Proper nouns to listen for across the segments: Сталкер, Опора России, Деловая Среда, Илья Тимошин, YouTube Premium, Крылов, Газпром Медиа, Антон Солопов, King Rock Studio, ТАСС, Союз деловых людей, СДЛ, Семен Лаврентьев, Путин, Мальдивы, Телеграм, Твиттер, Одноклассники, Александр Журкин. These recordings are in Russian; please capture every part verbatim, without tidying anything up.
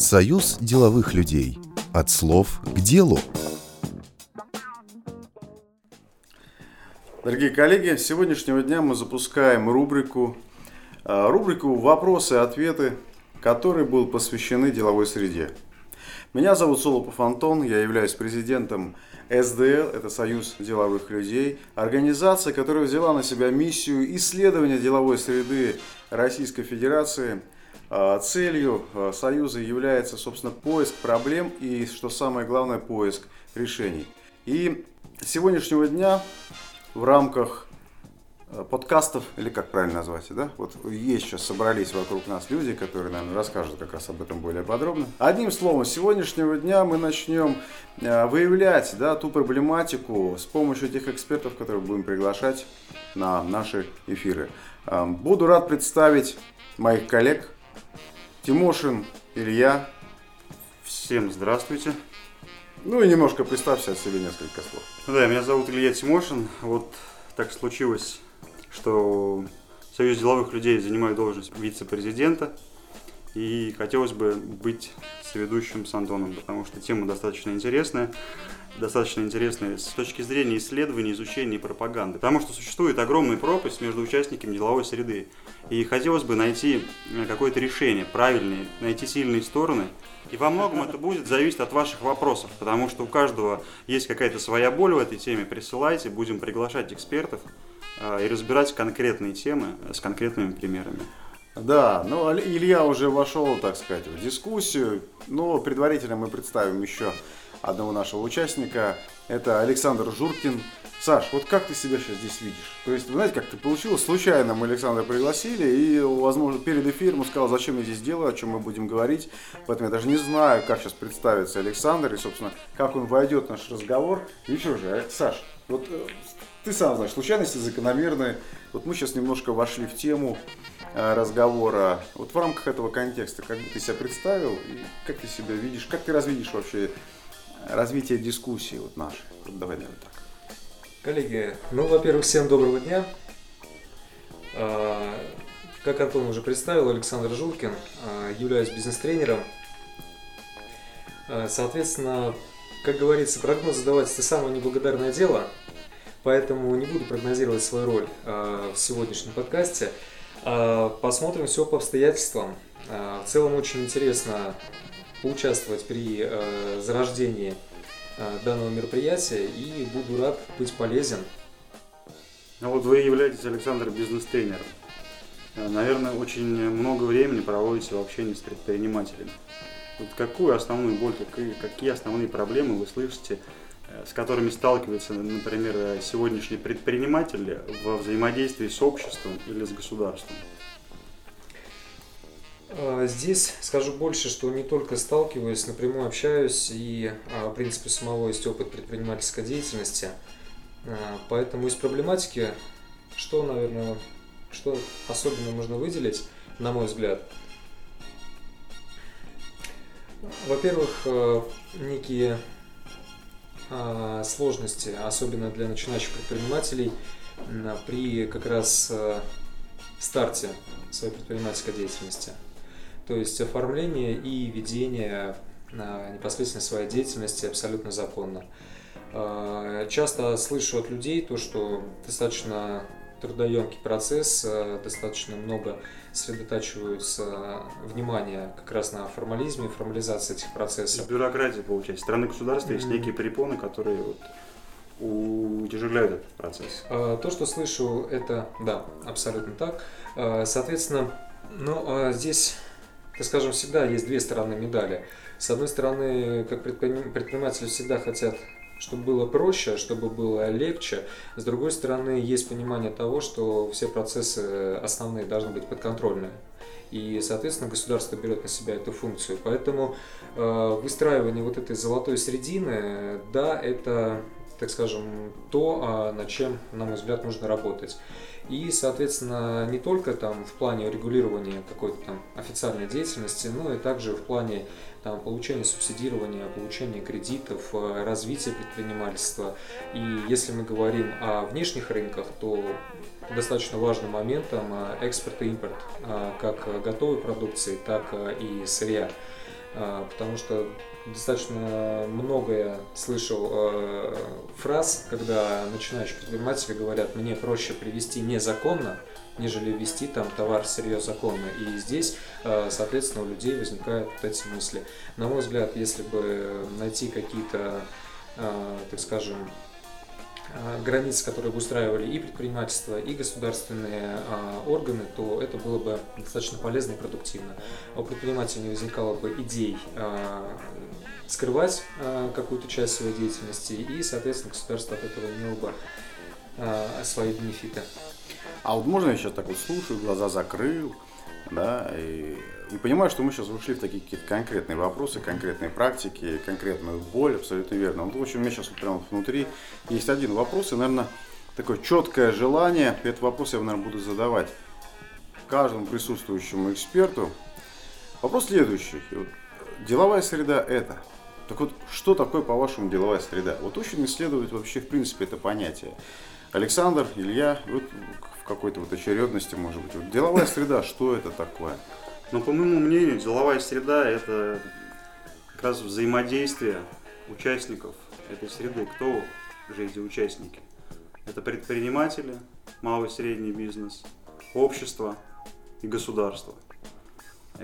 Союз деловых людей. От слов к делу. Дорогие коллеги, с сегодняшнего дня мы запускаем рубрику, рубрику «Вопросы и ответы», которые будут посвящены деловой среде. Меня зовут Солопов Антон, я являюсь президентом эс дэ эл, это Союз деловых людей, организация, которая взяла на себя миссию исследования деловой среды Российской Федерации. Целью Союза является, собственно, поиск проблем и, что самое главное, поиск решений. И с сегодняшнего дня в рамках подкастов, или как правильно назвать, да? Вот есть сейчас, собрались вокруг нас люди, которые, наверное, расскажут как раз об этом более подробно. Одним словом, с сегодняшнего дня мы начнем выявлять, да, ту проблематику с помощью тех экспертов, которых будем приглашать на наши эфиры. Буду рад представить моих коллег. Тимошин, Илья. Всем здравствуйте. Ну и немножко представься о себе, несколько слов. Да, меня зовут Илья Тимошин. Вот так случилось, что Союз деловых людей занимает должность вице-президента. И хотелось бы быть соведущим с Антоном, потому что тема достаточно интересная. Достаточно интересная с точки зрения исследований, изучения и пропаганды. Потому что существует огромная пропасть между участниками деловой среды. И хотелось бы найти какое-то решение правильное, найти сильные стороны. И во многом это будет зависеть от ваших вопросов, потому что у каждого есть какая-то своя боль в этой теме. Присылайте, будем приглашать экспертов и разбирать конкретные темы с конкретными примерами. Да, ну Илья уже вошел, так сказать, в дискуссию, но предварительно мы представим еще одного нашего участника, это Александр Журкин. Саш, вот как ты себя сейчас здесь видишь? То есть, вы знаете, как ты получилось, случайно мы Александра пригласили, и, возможно, перед эфиром он сказал, зачем я здесь делаю, о чем мы будем говорить, поэтому я даже не знаю, как сейчас представится Александр, и, собственно, как он войдет в наш разговор. И что же, Саш, вот ты сам знаешь, случайности закономерные, вот мы сейчас немножко вошли в тему разговора. Вот в рамках этого контекста, как бы ты себя представил, и как ты себя видишь, как ты развидишь вообще развитие дискуссии вот нашей? Вот давай, наверное, так. Коллеги, ну, во-первых, всем доброго дня. Как Антон уже представил, Александр Журкин, являюсь бизнес-тренером. Соответственно, как говорится, прогноз задавать – это самое неблагодарное дело, поэтому не буду прогнозировать свою роль в сегодняшнем подкасте. Посмотрим все по обстоятельствам. В целом очень интересно поучаствовать при зарождении данного мероприятия, и буду рад быть полезен. А вот вы являетесь, Александр, бизнес-тренером. Наверное, очень много времени проводите в общении с предпринимателями. Вот какую основную боль, какие основные проблемы вы слышите, с которыми сталкивается, например, сегодняшний предприниматель во взаимодействии с обществом или с государством? Здесь скажу больше, что не только сталкиваюсь, напрямую общаюсь, и, в принципе, у самого есть опыт предпринимательской деятельности. Поэтому из проблематики, что, наверное, что особенно можно выделить, на мой взгляд. Во-первых, некие сложности, особенно для начинающих предпринимателей, при как раз старте своей предпринимательской деятельности. То есть оформление и ведение непосредственно своей деятельности абсолютно законно. Часто слышу от людей то, что достаточно трудоемкий процесс, достаточно много сосредотачивается внимание как раз на формализме, формализации этих процессов. Бюрократия, получается. Страны государства есть некие препоны, которые вот утяжеляют этот процесс. То, что слышу, это да, абсолютно так. Соответственно, но здесь, скажем, всегда есть две стороны медали. С одной стороны, как предприниматели всегда хотят, чтобы было проще, чтобы было легче. С другой стороны, есть понимание того, что все процессы основные должны быть подконтрольны. И, соответственно, государство берет на себя эту функцию. Поэтому выстраивание вот этой золотой середины, да, это, так скажем, то, над чем, на мой взгляд, нужно работать. И, соответственно, не только там в плане регулирования какой-то там официальной деятельности, но и также в плане там получения субсидирования, получения кредитов, развития предпринимательства. И если мы говорим о внешних рынках, то достаточно важным моментом экспорт и импорт как готовой продукции, так и сырья. потому что достаточно много я слышал фраз, когда начинающие предприниматели говорят: мне проще привезти незаконно, нежели ввести там товар сырье законно. И здесь, соответственно, у людей возникают вот эти мысли. На мой взгляд, если бы найти какие-то, так скажем, границы, которые бы устраивали и предпринимательство, и государственные а, органы, то это было бы достаточно полезно и продуктивно. У предпринимателя не возникало бы идей а, скрывать а, какую-то часть своей деятельности, и, соответственно, государство от этого имело бы а, свои бенефиты. А вот можно я сейчас так вот слушаю, глаза закрыл, да, и, и понимаю, что мы сейчас ушли в такие какие-то конкретные вопросы, конкретные практики, конкретную боль, абсолютно верно. Вот, в общем, у меня сейчас вот прямо внутри есть один вопрос, и, наверное, такое четкое желание, этот вопрос я, наверное, буду задавать каждому присутствующему эксперту. Вопрос следующий. Деловая среда – это. Так вот, что такое, по-вашему, деловая среда? Вот очень исследовать вообще, в принципе, это понятие. Александр, Илья, вот в какой-то вот очередности, может быть, вот деловая среда, что это такое? Ну, по моему мнению, деловая среда – это как раз взаимодействие участников этой среды. Кто же эти участники? Это предприниматели, малый и средний бизнес, общество и государство.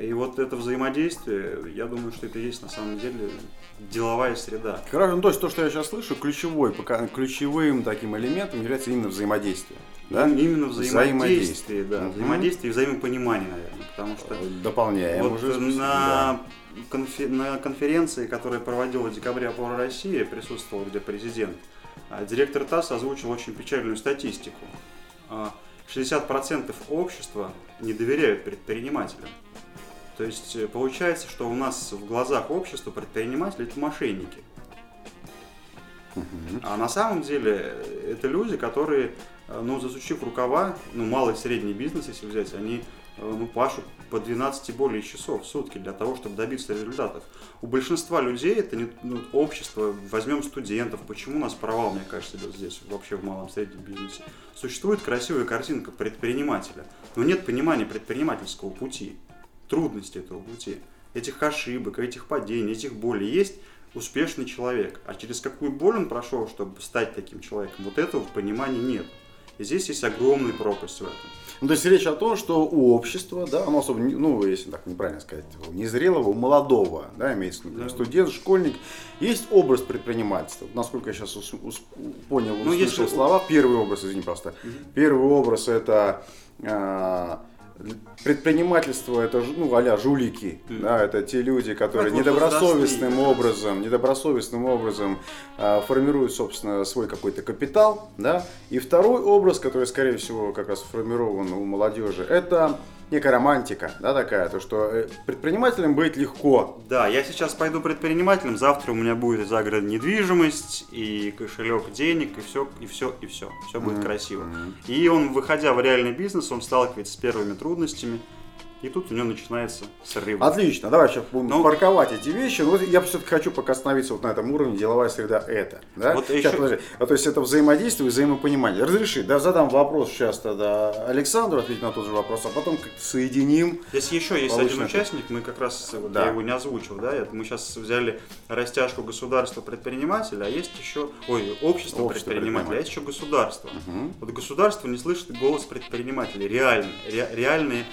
И вот это взаимодействие, я думаю, что это и есть на самом деле деловая среда. Хорошо, ну, то есть то, что я сейчас слышу, ключевой, пока, ключевым таким элементом является именно взаимодействие. Да? Именно взаимодействие, взаимодействие да. Угу. Взаимодействие и взаимопонимание, наверное. Потому что дополняем вот уже на, да. конфер, на конференции, которая проводила в декабре Опора России, присутствовал где президент, директор ТАСС озвучил очень печальную статистику. шестьдесят процентов общества не доверяют предпринимателям. То есть получается, что у нас в глазах общества предприниматели – это мошенники. Угу. А на самом деле это люди, которые, ну, засучив рукава, ну, малый и средний бизнес, если взять, они ну, пашут по двенадцать и более часов в сутки для того, чтобы добиться результатов. У большинства людей это не, ну, общество, возьмем студентов, почему у нас провал, мне кажется, идет здесь, вообще в малом и среднем бизнесе. Существует красивая картинка предпринимателя, но нет понимания предпринимательского пути. Трудности этого пути, этих ошибок, этих падений, этих болей. Есть успешный человек, а через какую боль он прошел, чтобы стать таким человеком, вот этого понимания нет. И здесь есть огромная пропасть в этом. Ну, то есть речь о том, что у общества, да, оно особо, ну, если так неправильно сказать, у незрелого, у молодого, да, имеется в виду, да. Студент, школьник, есть образ предпринимательства. Насколько я сейчас ус, ус, понял, услышал ну, если... слова, первый образ, извини, просто, mm-hmm. первый образ это... А, предпринимательство это ну, а-ля жулики, mm. да, это те люди, которые так недобросовестным образом, недобросовестным образом э, формируют, собственно, свой какой-то капитал, да. И второй образ, который, скорее всего, как раз сформирован у молодежи, это некая романтика, да, такая, то что предпринимателем быть легко. Да, я сейчас пойду предпринимателем, завтра у меня будет загородная недвижимость и кошелек денег, и все, и все, и все. Все будет mm-hmm. красиво. Mm-hmm. И он, выходя в реальный бизнес, он сталкивается с первыми трудностями, и тут у него начинается срыв. Отлично, давай сейчас будем ну, парковать эти вещи. Но я все-таки хочу пока остановиться вот на этом уровне, деловая среда это. Да? Вот сейчас, еще... а, то есть это взаимодействие и взаимопонимание. Разреши, да, задам вопрос сейчас тогда Александру, ответить на тот же вопрос, а потом как-то соединим. Здесь еще есть один участник, мы как раз, вот, да. я его не озвучил, да, мы сейчас взяли растяжку государства-предпринимателя, а есть еще, ой, общество-предпринимателя, а есть еще государство. Угу. Вот государство не слышит голос предпринимателей, реальный, ре, реальные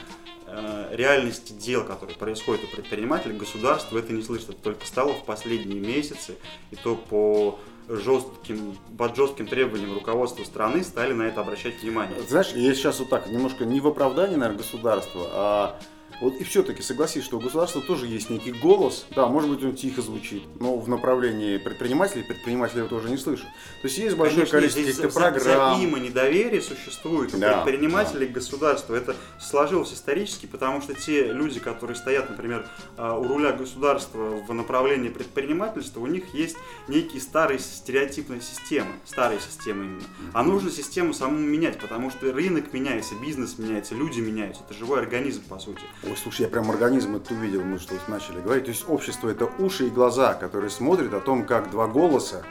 реальности дел, которые происходят у предпринимателей, государство это не слышит. Это только стало в последние месяцы, и то по жестким, под жестким требованиям руководства страны стали на это обращать внимание. Знаешь, я сейчас вот так, немножко не в оправдании, наверное, государства, а вот и все-таки согласись, что у государства тоже есть некий голос, да, может быть он тихо звучит, но в направлении предпринимателей, предприниматели его тоже не слышат. То есть есть большое Конечно, количество каких-то за, программ. Взаимонедоверие существует у да, предпринимателей да. к государству. Это сложилось исторически, потому что те люди, которые стоят, например, у руля государства в направлении предпринимательства, у них есть некие старые стереотипные системы, старые системы именно. А нужно систему саму менять, потому что рынок меняется, бизнес меняется, люди меняются. Это живой организм, по сути. Ой, слушай, я прям организм это увидел, мы что-то начали говорить. То есть общество это уши и глаза, которые смотрят о том, как два голоса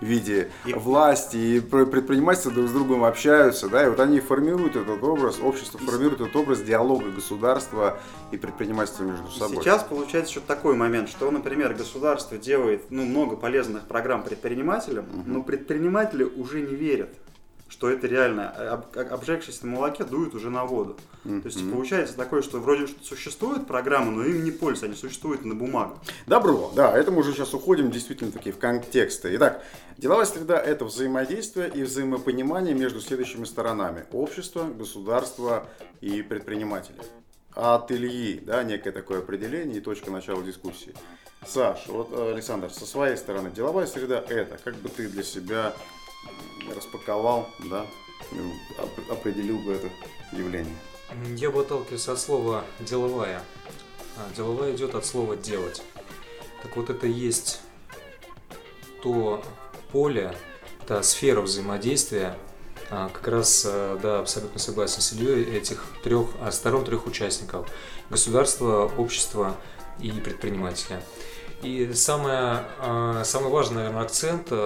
в виде и... власти и предприниматели друг с другом общаются, да, и вот они формируют этот образ, общество и... формирует этот образ диалога государства и предпринимательства между собой. Сейчас получается еще такой момент, что, например, государство делает ну, много полезных программ предпринимателям, угу. но предприниматели уже не верят, что это реально, об, обжегшись на молоке, дуют уже на воду. Mm-hmm. То есть получается такое, что вроде существует программа, но им не пользуются, они существуют на бумагах. Добро, да, это мы уже сейчас уходим действительно таки в контексты. Итак, деловая среда – это взаимодействие и взаимопонимание между следующими сторонами – общество, государство и предприниматели. От Ильи, да, некое такое определение и точка начала дискуссии. Саш, вот Александр, со своей стороны, деловая среда – это, как бы ты для себя распаковал, да, определил бы это явление. Я бы отталкиваюсь от слова «деловая». Деловая идет от слова «делать». Так вот, это и есть то поле, та сфера взаимодействия, как раз, да, абсолютно согласен с Ильей, этих трех, сторон трех участников – государства, общества и предпринимателя. И самое, самый важный, наверное, акцент –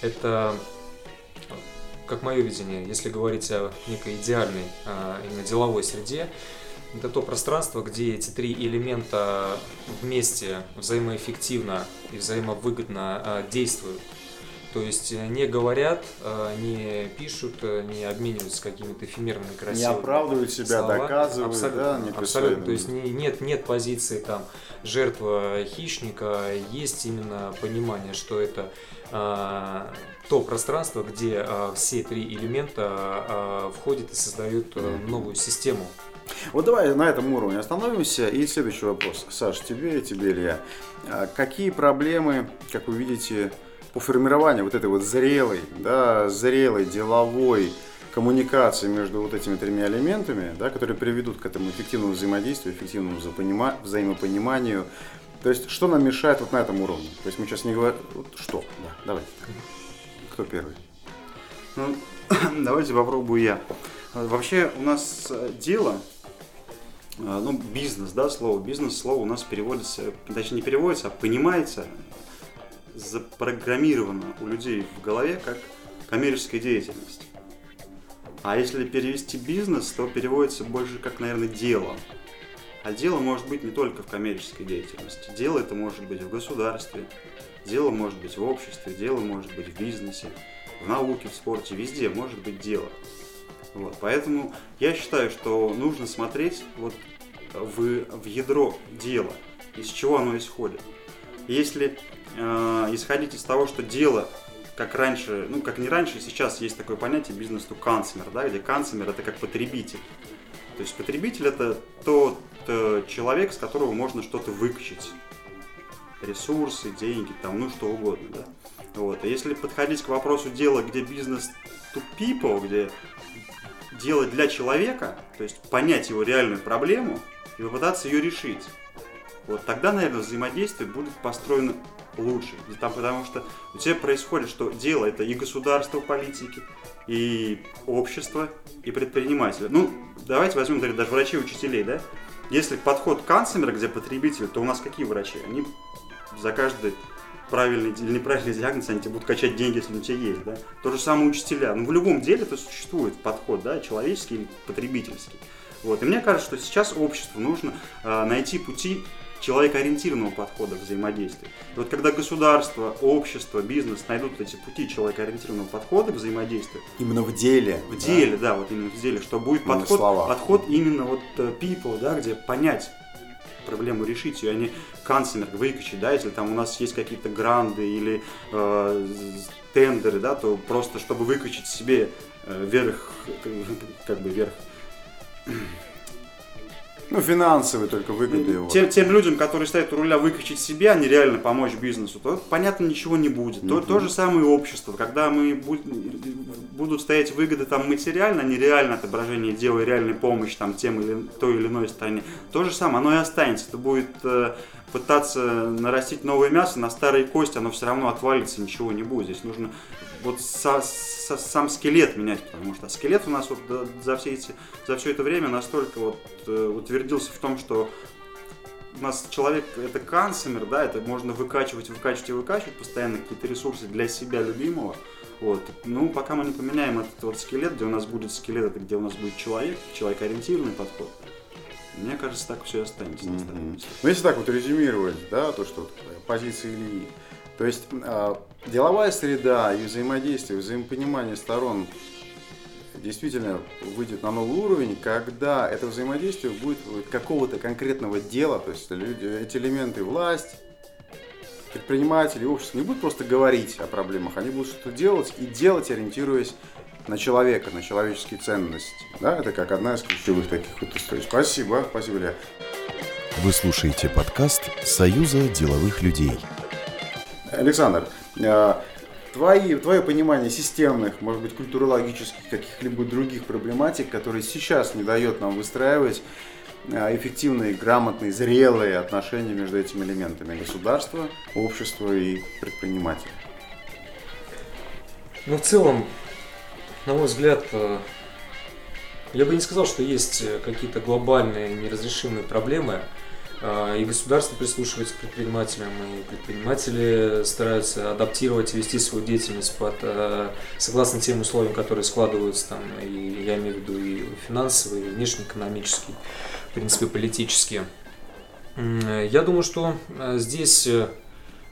это, как мое видение, если говорить о некой идеальной именно деловой среде, это то пространство, где эти три элемента вместе взаимоэффективно и взаимовыгодно действуют. То есть не говорят, не пишут, не обмениваются какими-то эфемерными красивыми Не оправдывают себя, слова. доказывают. Абсолютно. Да, не абсолютно. То есть нет, нет позиции там жертва хищника, есть именно понимание, что это а, то пространство, где а, все три элемента а, входят и создают mm-hmm. новую систему. Вот давай на этом уровне остановимся. И следующий вопрос. Саш, тебе и тебе, Илья. Какие проблемы, как вы видите, по формированию вот этой вот зрелой, да, зрелой деловой коммуникации между вот этими тремя элементами, да, которые приведут к этому эффективному взаимодействию, эффективному взаимопониманию. То есть, что нам мешает вот на этом уровне? То есть, мы сейчас не говорим... Вот, что? Да, давай. Кто первый? Ну, давайте попробую я. Вообще, у нас дело... Ну, бизнес, да, слово. Бизнес, слово у нас переводится... Точнее, не переводится, а понимается... запрограммировано у людей в голове как коммерческая деятельность. А если перевести бизнес, то переводится больше как, наверное, дело. А дело может быть не только в коммерческой деятельности. Дело это может быть в государстве, дело может быть в обществе, дело может быть в бизнесе, в науке, в спорте, везде может быть дело. Вот. Поэтому я считаю, что нужно смотреть вот в, в ядро дела, из чего оно исходит. Если э, исходить из того, что дело, как раньше, ну как не раньше, сейчас есть такое понятие бизнес to consumer, да, где consumer это как потребитель. То есть потребитель это тот э, человек, с которого можно что-то выкачать. Ресурсы, деньги, там, ну что угодно, да. Вот. А если подходить к вопросу дела, где бизнес to people, где дело для человека, то есть понять его реальную проблему и попытаться ее решить. Вот тогда, наверное, взаимодействие будет построено лучше, там, потому что у тебя происходит, что дело это и государство, политики, и общество, и предприниматели. Ну, давайте возьмем даже врачей и учителей, да? Если подход канцлера, где потребитель, то у нас какие врачи? Они за каждый правильный или неправильный диагноз, они тебе будут качать деньги, если у тебя есть, да? То же самое учителя. Ну, в любом деле это существует подход, да, человеческий или потребительский. Вот. И мне кажется, что сейчас обществу нужно э, найти пути человекоориентированного подхода к взаимодействию. И вот когда государство, общество, бизнес найдут эти пути человекоориентированного подхода к взаимодействию. Именно в деле. В да? деле, да, вот именно в деле, что будет именно подход, подход именно вот people, да, где понять проблему, решить ее, а не канцлер выкачать, да, если там у нас есть какие-то гранды или э, тендеры, да, то просто чтобы выкачать себе э, вверх, как бы вверх. Ну, финансовые только выгоды его. Тем, тем людям, которые стоят у руля выкачать себя, а не реально помочь бизнесу, то, понятно, ничего не будет. Mm-hmm. То, то же самое и общество. Когда мы будь, будут стоять выгоды там, материально, а не реально отображение дела и реальной помощи там, тем или, той или иной стране, то же самое, оно и останется. Это будет э, пытаться нарастить новое мясо на старые кости, оно все равно отвалится, ничего не будет. Здесь нужно вот со, со, сам скелет менять, потому что скелет у нас вот за все эти, за все это время настолько вот, э, утвердился в том, что у нас человек это консумер, да, это можно выкачивать, выкачивать и выкачивать постоянно какие-то ресурсы для себя любимого. Вот. Ну, пока мы не поменяем этот вот скелет, где у нас будет скелет, это где у нас будет человек, человекоориентированный подход. Мне кажется, так все и останется. Mm-hmm. Ну, если так вот резюмировать, да, то, что позиции Ильи, то есть э, деловая среда и взаимодействие, взаимопонимание сторон действительно выйдет на новый уровень, когда это взаимодействие будет какого-то конкретного дела, то есть люди, эти элементы власть, предприниматели, общество не будут просто говорить о проблемах, они будут что-то делать и делать, ориентируясь на человека, на человеческие ценности. Да, это как одна из ключевых таких вот историй. Спасибо, спасибо, Илья. Вы слушаете подкаст Союза деловых людей. Александр, твои, твое понимание системных, может быть, культурологических, каких-либо других проблематик, которые сейчас не дает нам выстраивать эффективные, грамотные, зрелые отношения между этими элементами государства, общества и предпринимателя. Ну, в целом, на мой взгляд, я бы не сказал, что есть какие-то глобальные неразрешимые проблемы, и государство прислушивается к предпринимателям, и предприниматели стараются адаптировать и вести свою деятельность под, согласно тем условиям, которые складываются, там, и, я имею в виду и финансовые, и внешнеэкономические, в принципе, политические. Я думаю, что здесь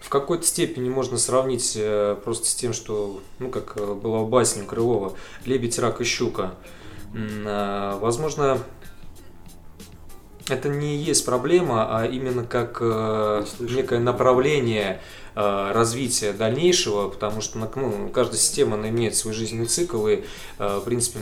в какой-то степени можно сравнить просто с тем, что, ну, как было в басне Крылова, лебедь, рак и щука. Возможно, это не есть проблема, а именно как некое направление развития дальнейшего, потому что, ну, каждая система, она имеет свой жизненный цикл, и, в принципе,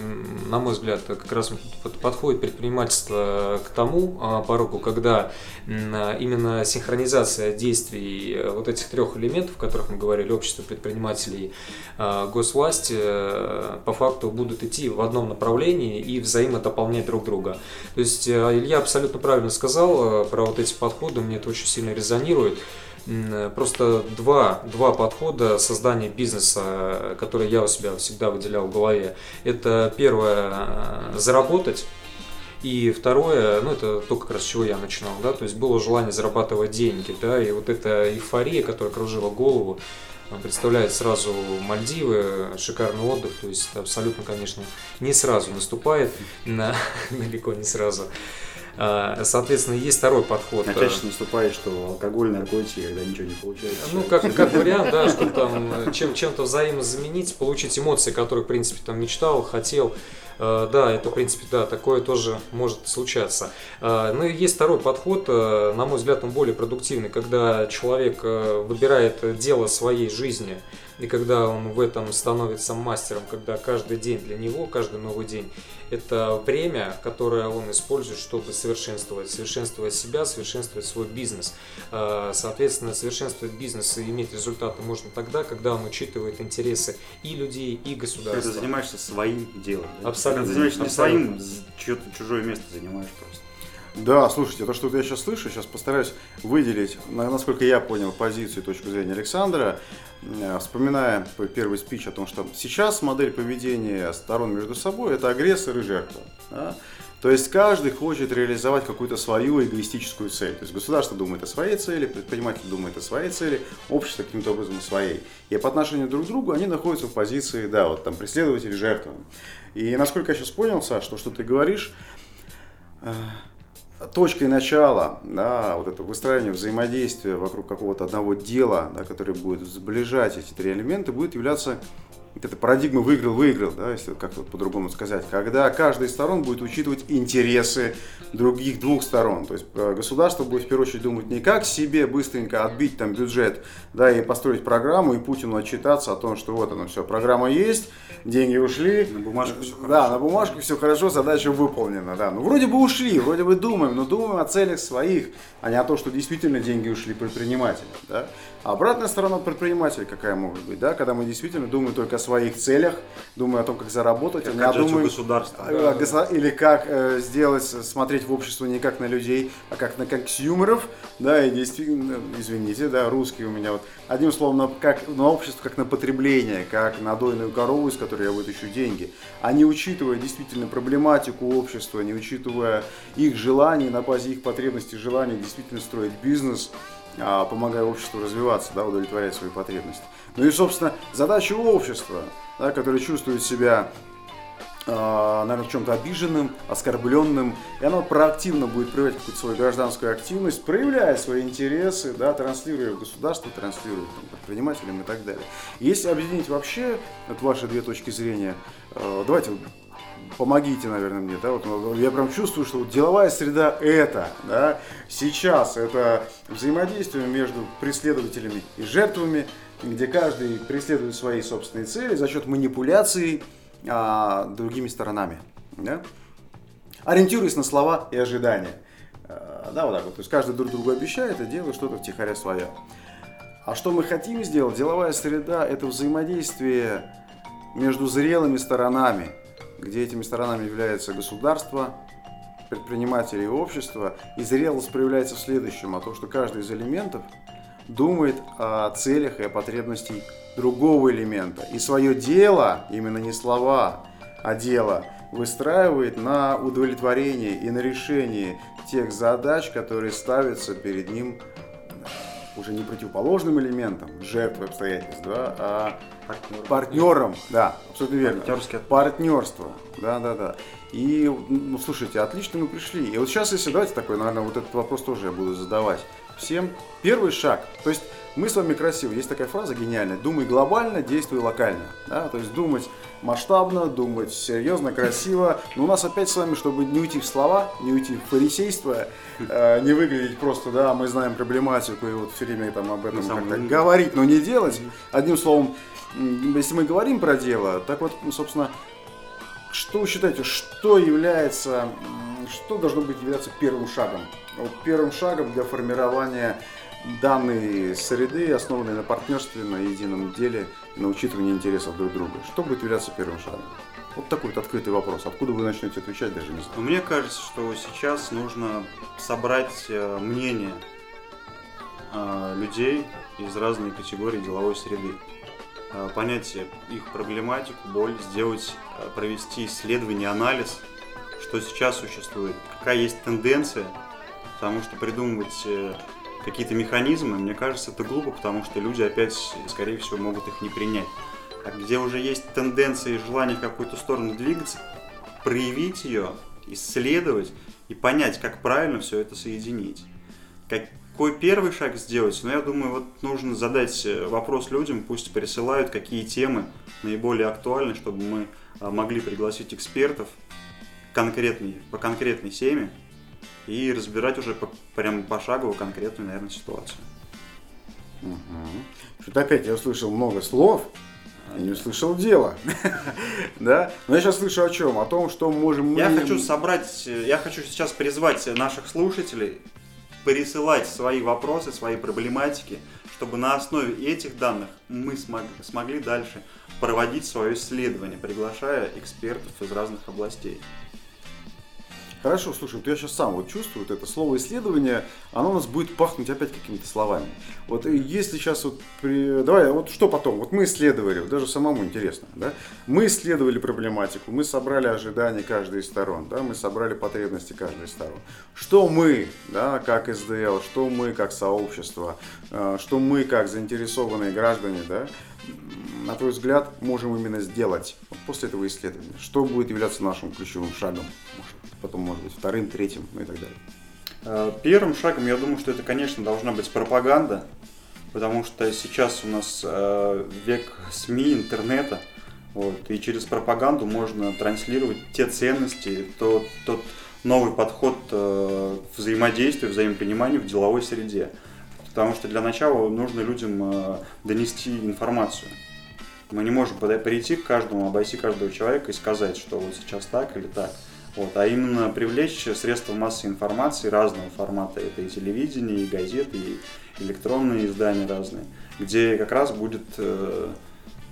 на мой взгляд, как раз подходит предпринимательство к тому пороку, когда именно синхронизация действий вот этих трех элементов, о которых мы говорили, общество, предпринимателей, госвласти, по факту будут идти в одном направлении и взаимодополнять друг друга. То есть Илья абсолютно правильно сказал про вот эти подходы, мне это очень сильно резонирует. Просто два, два подхода создания бизнеса, которые я у себя всегда выделял в голове. Это первое – заработать. И второе, ну это то, как раз с чего я начинал, да, то есть было желание зарабатывать деньги, да, и вот эта эйфория, которая кружила голову, представляет сразу Мальдивы, шикарный отдых, то есть абсолютно, конечно, не сразу наступает, далеко не сразу. Соответственно, есть второй подход. А чаще наступает, что алкоголь, наркотики, когда ничего не получается. Ну, как, как вариант, да, что там чем, чем-то взаимозаменить, получить эмоции, которые, в принципе, там мечтал, хотел. Да, это, в принципе, да, такое тоже может случаться. Но есть второй подход, на мой взгляд, он более продуктивный, когда человек выбирает дело своей жизни, и когда он в этом становится мастером, когда каждый день для него, каждый новый день, это время, которое он использует, чтобы совершенствовать, совершенствовать себя, совершенствовать свой бизнес. Соответственно, совершенствовать бизнес и иметь результаты можно тогда, когда он учитывает интересы и людей, и государства. Когда ты занимаешься своим делом. Да? Абсолютно. Когда ты занимаешься не своим, чьё-то чужое место занимаешь просто. Да, слушайте, то, что я сейчас слышу, сейчас постараюсь выделить, насколько я понял, позицию и точку зрения Александра, вспоминая первый спич о том, что сейчас модель поведения сторон между собой – это агрессор и жертва. Да? То есть каждый хочет реализовать какую-то свою эгоистическую цель. То есть государство думает о своей цели, предприниматель думает о своей цели, общество каким-то образом о своей. И по отношению друг к другу они находятся в позиции, да, вот там преследователь, жертва. И насколько я сейчас понял, Саш, что, что ты говоришь, точкой начала, да, вот это выстраивание взаимодействия вокруг какого-то одного дела, да, которое будет сближать эти три элемента, будет являться вот эта парадигма выиграл-выиграл, да, если как-то по-другому сказать, когда каждая из сторон будет учитывать интересы других двух сторон. То есть государство будет в первую очередь думать не как себе быстренько отбить там бюджет, да, и построить программу, и Путину отчитаться о том, что вот оно все, программа есть, деньги ушли. На бумажку все хорошо. Да, на бумажку все хорошо, задача выполнена. Да. Ну, вроде бы ушли, вроде бы думаем, но думаем о целях своих, а не о том, что действительно деньги ушли предпринимателям. Да. А обратная сторона предпринимателя какая может быть, да, когда мы действительно думаем только о своих целях, думаю о том, как заработать. Как я думаю, государство. Да. Или как э, сделать, смотреть в общество не как на людей, а как на консюмеров. Да, и действительно, извините, да, русские у меня. Вот. Одним словом, на, как, на общество как на потребление, как на дойную корову, из которой я вытащу деньги. А не учитывая действительно проблематику общества, не учитывая их желаний, на базе их потребностей, желаний действительно строить бизнес, помогая обществу развиваться, да, удовлетворять свои потребности. Ну и, собственно, задача общества, да, которое чувствует себя, э, наверное, в чем-то обиженным, оскорбленным, и оно проактивно будет проявлять какую-то свою гражданскую активность, проявляя свои интересы, да, транслируя в государство, транслируя там, предпринимателям и так далее. Если объединить вообще вот ваши две точки зрения, э, давайте... Помогите, наверное, мне, да, вот я прям чувствую, что вот деловая среда это, да, сейчас это взаимодействие между преследователями и жертвами, где каждый преследует свои собственные цели за счет манипуляций а, другими сторонами, да, ориентируясь на слова и ожидания, а, да, вот так вот, то есть каждый друг другу обещает и делает что-то втихаря свое. А что мы хотим сделать? Деловая среда это взаимодействие между зрелыми сторонами, где этими сторонами является государство, предприниматели и общество. И зрелость проявляется в следующем, о том, что каждый из элементов думает о целях и о потребностях другого элемента. И свое дело, именно не слова, а дело, выстраивает на удовлетворении и на решении тех задач, которые ставятся перед ним уже не противоположным элементом, жертвой обстоятельств, да, а партнером. партнером да, абсолютно верно. Партнерство. Да, да, да. И, ну, слушайте, отлично мы пришли. И вот сейчас, если давайте такой, наверное, вот этот вопрос тоже я буду задавать всем. Первый шаг. То есть мы с вами красиво. Есть такая фраза гениальная. Думай глобально, действуй локально. Да? То есть думать масштабно, думать серьезно, красиво. Но у нас опять с вами, чтобы не уйти в слова, не уйти в фарисейство, э, не выглядеть просто, да, мы знаем проблематику и вот все время там об этом как-то говорить, но не делать. Одним словом, если мы говорим про дело, так вот, собственно, что вы считаете, что является, что должно быть являться первым шагом? Вот первым шагом для формирования данной среды, основанной на партнерстве, на едином деле, на учитывании интересов друг друга. Что будет являться первым шагом? Вот такой вот открытый вопрос. Откуда вы начнете отвечать, даже не знаю. Мне кажется, что сейчас нужно собрать мнение людей из разных категорий деловой среды. Понять их проблематику, боль, сделать, провести исследование, анализ, что сейчас существует, какая есть тенденция, потому что придумывать какие-то механизмы, мне кажется, это глупо, потому что люди опять, скорее всего, могут их не принять. А где уже есть тенденция и желание в какую-то сторону двигаться, проявить ее, исследовать и понять, как правильно все это соединить. Как Какой первый шаг сделать? Ну, я думаю, вот нужно задать вопрос людям, пусть присылают, какие темы наиболее актуальны, чтобы мы могли пригласить экспертов конкретный, по конкретной теме и разбирать уже по, прям пошагово конкретную, наверное, ситуацию. Угу. Что-то опять я услышал много слов, я не услышал дела. Да? Но я сейчас слышу о чем? О том, что можем мы... Я хочу собрать, я хочу сейчас призвать наших слушателей присылать свои вопросы, свои проблематики, чтобы на основе этих данных мы смогли, смогли дальше проводить свое исследование, приглашая экспертов из разных областей. Хорошо, слушай, вот я сейчас сам вот чувствую, вот это слово «исследование», оно у нас будет пахнуть опять какими-то словами. Вот если сейчас вот... При... Давай, вот что потом? Вот мы исследовали, вот даже самому интересно, да? Мы исследовали проблематику, мы собрали ожидания каждой из сторон, да? Мы собрали потребности каждой из сторон. Что мы, да, как СДЛ, что мы, как сообщество, что мы, как заинтересованные граждане, да, на твой взгляд, можем именно сделать вот после этого исследования? Что будет являться нашим ключевым шагом? Потом, может быть, вторым, третьим, ну и так далее. Первым шагом, я думаю, что это, конечно, должна быть пропаганда, потому что сейчас у нас век СМИ, интернета, вот, и через пропаганду можно транслировать те ценности, тот, тот новый подход взаимодействия, взаимопонимания в деловой среде. Потому что для начала нужно людям донести информацию. Мы не можем прийти к каждому, обойти каждого человека и сказать, что вот сейчас так или так. Вот, а именно привлечь средства массовой информации разного формата. Это и телевидение, и газеты, и электронные издания разные, где как раз будет э,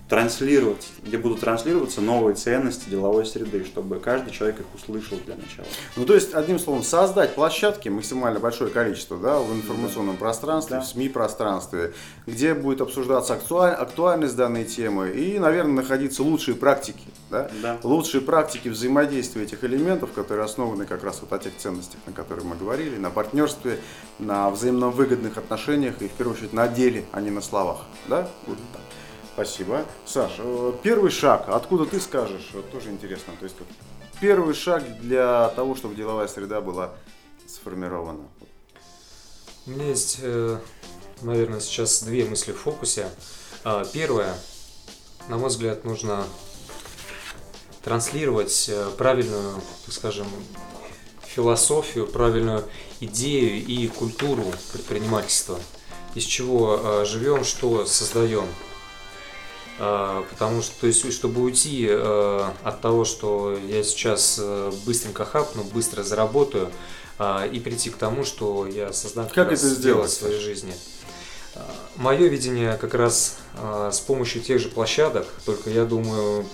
транслировать, где будут транслироваться новые ценности деловой среды, чтобы каждый человек их услышал для начала. Ну, то есть, одним словом, создать площадки, максимально большое количество, да, в информационном пространстве, да. в СМИ-пространстве, где будет обсуждаться актуаль... актуальность данной темы и, наверное, находиться лучшие практики, да? Да. лучшие практики взаимодействия этих элементов, которые основаны как раз вот о тех ценностях, на которые мы говорили, на партнерстве, на взаимно выгодных отношениях и, в первую очередь, на деле, а не на словах, да? Вот так. Спасибо. Саш, первый шаг, откуда ты скажешь, тоже интересно. То есть первый шаг для того, чтобы деловая среда была сформирована. У меня есть, наверное, сейчас две мысли в фокусе. Первое, на мой взгляд, нужно транслировать правильную, так скажем, философию, правильную идею и культуру предпринимательства. Из чего живем, что создаем. Потому что, то есть, чтобы уйти э, от того, что я сейчас э, быстренько хапну, быстро заработаю, э, и прийти к тому, что я создам как это сделать в своей жизни. Э, мое видение как раз э, с помощью тех же площадок, только я думаю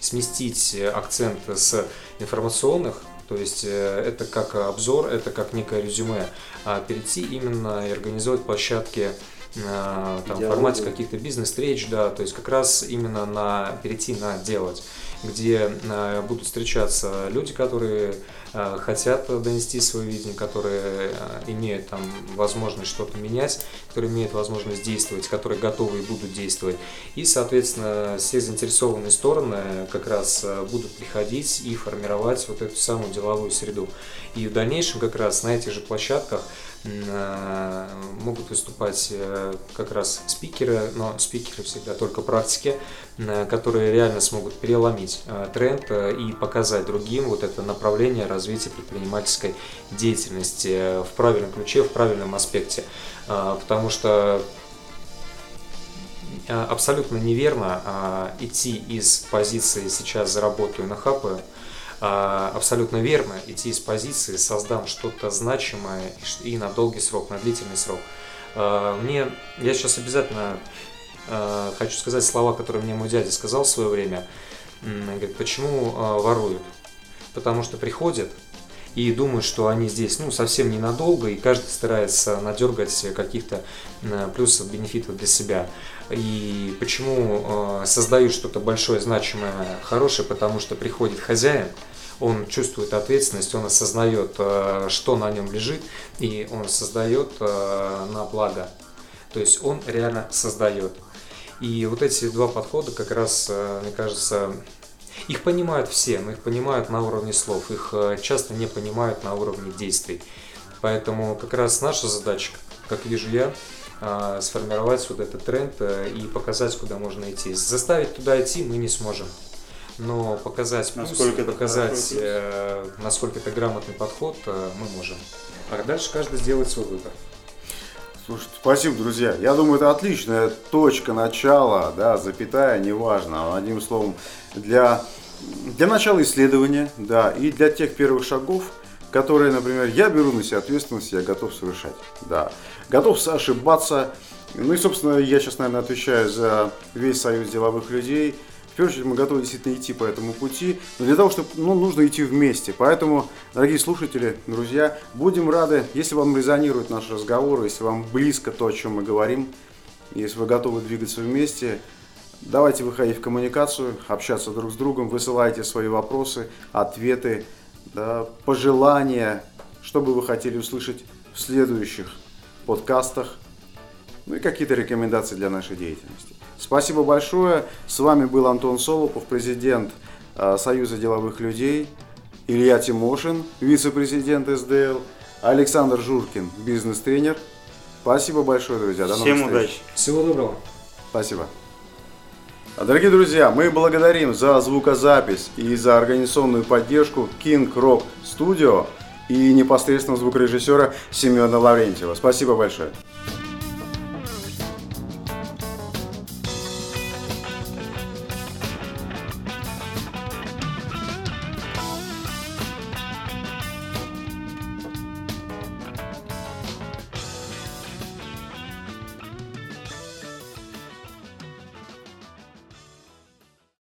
сместить акцент с информационных, то есть э, это как обзор, это как некое резюме, а перейти именно и организовать площадки Там, в формате каких-то бизнес-встреч, да, то есть как раз именно на перейти на делать, где э, будут встречаться люди, которые э, хотят донести свое видение, которые э, имеют там возможность что-то менять, которые имеют возможность действовать, которые готовы и будут действовать. И, соответственно, все заинтересованные стороны как раз э, будут приходить и формировать вот эту самую деловую среду. И в дальнейшем как раз на этих же площадках могут выступать как раз спикеры, но спикеры всегда только практики, которые реально смогут переломить тренд и показать другим вот это направление развития предпринимательской деятельности в правильном ключе, в правильном аспекте. Потому что абсолютно неверно идти из позиции «сейчас заработаю на хапы», абсолютно верно идти из позиции «создам что-то значимое и на долгий срок, на длительный срок». Мне, я сейчас обязательно хочу сказать слова, которые мне мой дядя сказал в свое время. Говорит, почему воруют? Потому что приходят и думают, что они здесь ну, совсем ненадолго, и каждый старается надергать каких-то плюсов, бенефитов для себя. И почему э, создают что-то большое, значимое, хорошее, потому что приходит хозяин, он чувствует ответственность, он осознает, э, что на нем лежит, и он создает э, на благо. То есть он реально создает. И вот эти два подхода как раз, э, мне кажется, их понимают все, но их понимают на уровне слов, их э, часто не понимают на уровне действий. Поэтому как раз наша задача, как вижу я, сформировать вот этот тренд и показать, куда можно идти. Заставить туда идти мы не сможем, но показать плюс, насколько это, показать, э, насколько это грамотный подход, э, мы можем. А дальше каждый сделает свой выбор. Слушайте, спасибо, друзья. Я думаю, это отличная точка начала, да, запятая, неважно. Одним словом, для, для начала исследования, да, и для тех первых шагов, которые, например, я беру на себя ответственность, я готов совершать, да, готов ошибаться. Ну и, собственно, я сейчас, наверное, отвечаю за весь союз деловых людей. В первую очередь, мы готовы действительно идти по этому пути, но для того, чтобы, ну, нужно идти вместе. Поэтому, дорогие слушатели, друзья, будем рады, если вам резонируют наши разговоры, если вам близко то, о чем мы говорим, если вы готовы двигаться вместе. Давайте выходить в коммуникацию, общаться друг с другом, высылайте свои вопросы, ответы, да, пожелания, что бы вы хотели услышать в следующих подкастах, ну и какие-то рекомендации для нашей деятельности. Спасибо большое. С вами был Антон Солопов, президент э, Союза деловых людей, Илья Тимошин, вице-президент СДЛ, Александр Журкин, бизнес-тренер. Спасибо большое, друзья. До Всем новых встреч. Удачи. Всего доброго. Спасибо. Дорогие друзья, мы благодарим за звукозапись и за организационную поддержку King Rock Studio и непосредственно звукорежиссера Семена Лаврентьева. Спасибо большое.